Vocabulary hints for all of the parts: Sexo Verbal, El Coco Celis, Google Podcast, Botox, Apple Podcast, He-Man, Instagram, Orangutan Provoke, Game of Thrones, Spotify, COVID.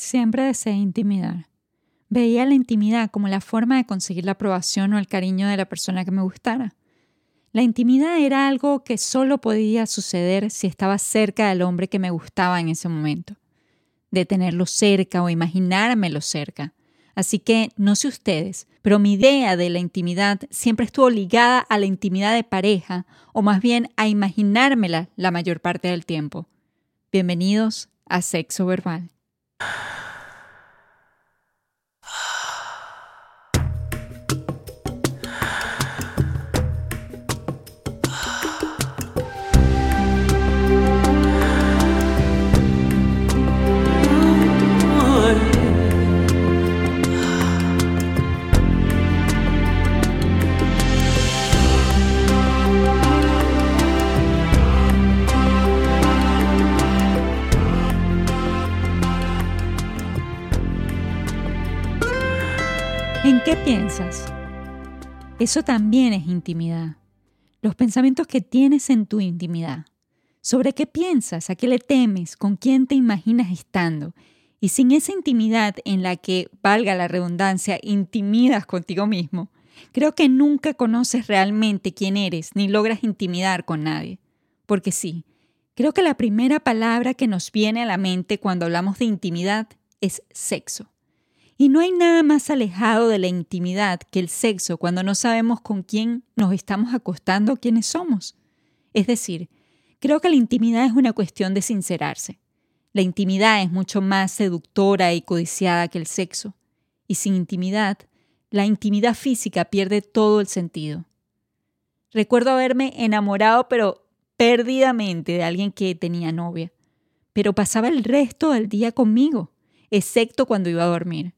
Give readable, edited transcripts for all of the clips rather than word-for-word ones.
Siempre deseé intimidar. Veía la intimidad como la forma de conseguir la aprobación o el cariño de la persona que me gustara. La intimidad era algo que solo podía suceder si estaba cerca del hombre que me gustaba en ese momento. De tenerlo cerca o imaginármelo cerca. Así que, no sé ustedes, pero mi idea de la intimidad siempre estuvo ligada a la intimidad de pareja, o más bien a imaginármela la mayor parte del tiempo. Bienvenidos a Sexo Verbal. ¿En qué piensas? Eso también es intimidad. Los pensamientos que tienes en tu intimidad. ¿Sobre qué piensas? ¿A qué le temes? ¿Con quién te imaginas estando? Y sin esa intimidad en la que, valga la redundancia, intimidas contigo mismo, creo que nunca conoces realmente quién eres ni logras intimidar con nadie. Porque sí, creo que la primera palabra que nos viene a la mente cuando hablamos de intimidad es sexo. Y no hay nada más alejado de la intimidad que el sexo cuando no sabemos con quién nos estamos acostando o quiénes somos. Es decir, creo que la intimidad es una cuestión de sincerarse. La intimidad es mucho más seductora y codiciada que el sexo. Y sin intimidad, la intimidad física pierde todo el sentido. Recuerdo haberme enamorado, pero perdidamente, de alguien que tenía novia. Pero pasaba el resto del día conmigo, excepto cuando iba a dormir.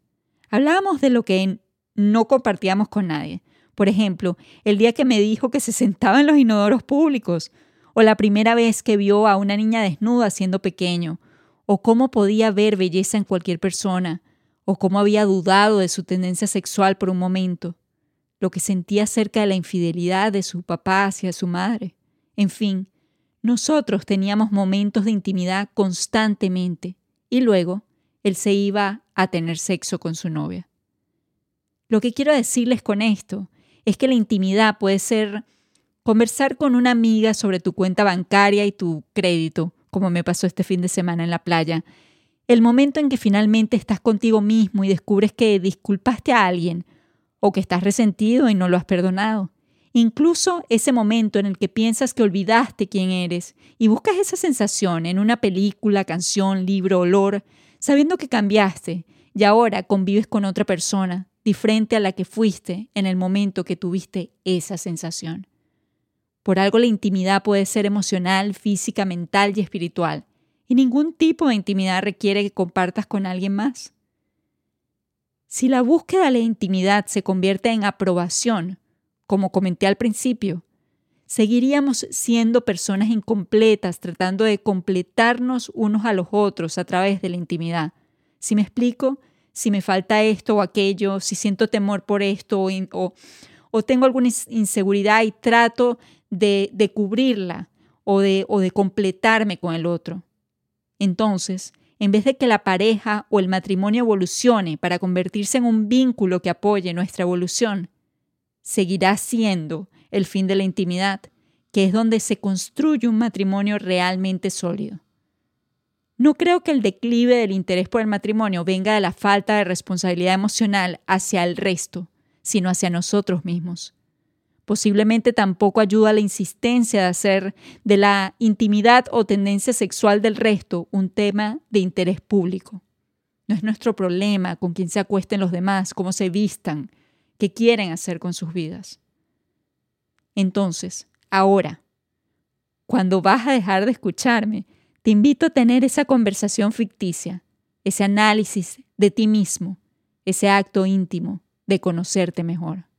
Hablábamos de lo que no compartíamos con nadie. Por ejemplo, el día que me dijo que se sentaba en los inodoros públicos, o la primera vez que vio a una niña desnuda siendo pequeño, o cómo podía ver belleza en cualquier persona, o cómo había dudado de su tendencia sexual por un momento, lo que sentía acerca de la infidelidad de su papá hacia su madre. En fin, nosotros teníamos momentos de intimidad constantemente, y luego él se iba a tener sexo con su novia. Lo que quiero decirles con esto es que la intimidad puede ser conversar con una amiga sobre tu cuenta bancaria y tu crédito, como me pasó este fin de semana en la playa. El momento en que finalmente estás contigo mismo y descubres que disculpaste a alguien o que estás resentido y no lo has perdonado. Incluso ese momento en el que piensas que olvidaste quién eres y buscas esa sensación en una película, canción, libro, olor, sabiendo que cambiaste y ahora convives con otra persona diferente a la que fuiste en el momento que tuviste esa sensación. Por algo la intimidad puede ser emocional, física, mental y espiritual, y ningún tipo de intimidad requiere que compartas con alguien más. Si la búsqueda de la intimidad se convierte en aprobación, como comenté al principio, seguiríamos siendo personas incompletas tratando de completarnos unos a los otros a través de la intimidad. Si me explico, si me falta esto o aquello, si siento temor por esto o tengo alguna inseguridad y trato de cubrirla o de completarme con el otro. Entonces, en vez de que la pareja o el matrimonio evolucione para convertirse en un vínculo que apoye nuestra evolución, seguirá siendo el fin de la intimidad, que es donde se construye un matrimonio realmente sólido. No creo que el declive del interés por el matrimonio venga de la falta de responsabilidad emocional hacia el resto, sino hacia nosotros mismos. Posiblemente tampoco ayuda la insistencia de hacer de la intimidad o tendencia sexual del resto un tema de interés público. No es nuestro problema con quién se acuesten los demás, cómo se vistan, qué quieren hacer con sus vidas. Entonces, ahora, cuando vas a dejar de escucharme, te invito a tener esa conversación ficticia, ese análisis de ti mismo, ese acto íntimo de conocerte mejor.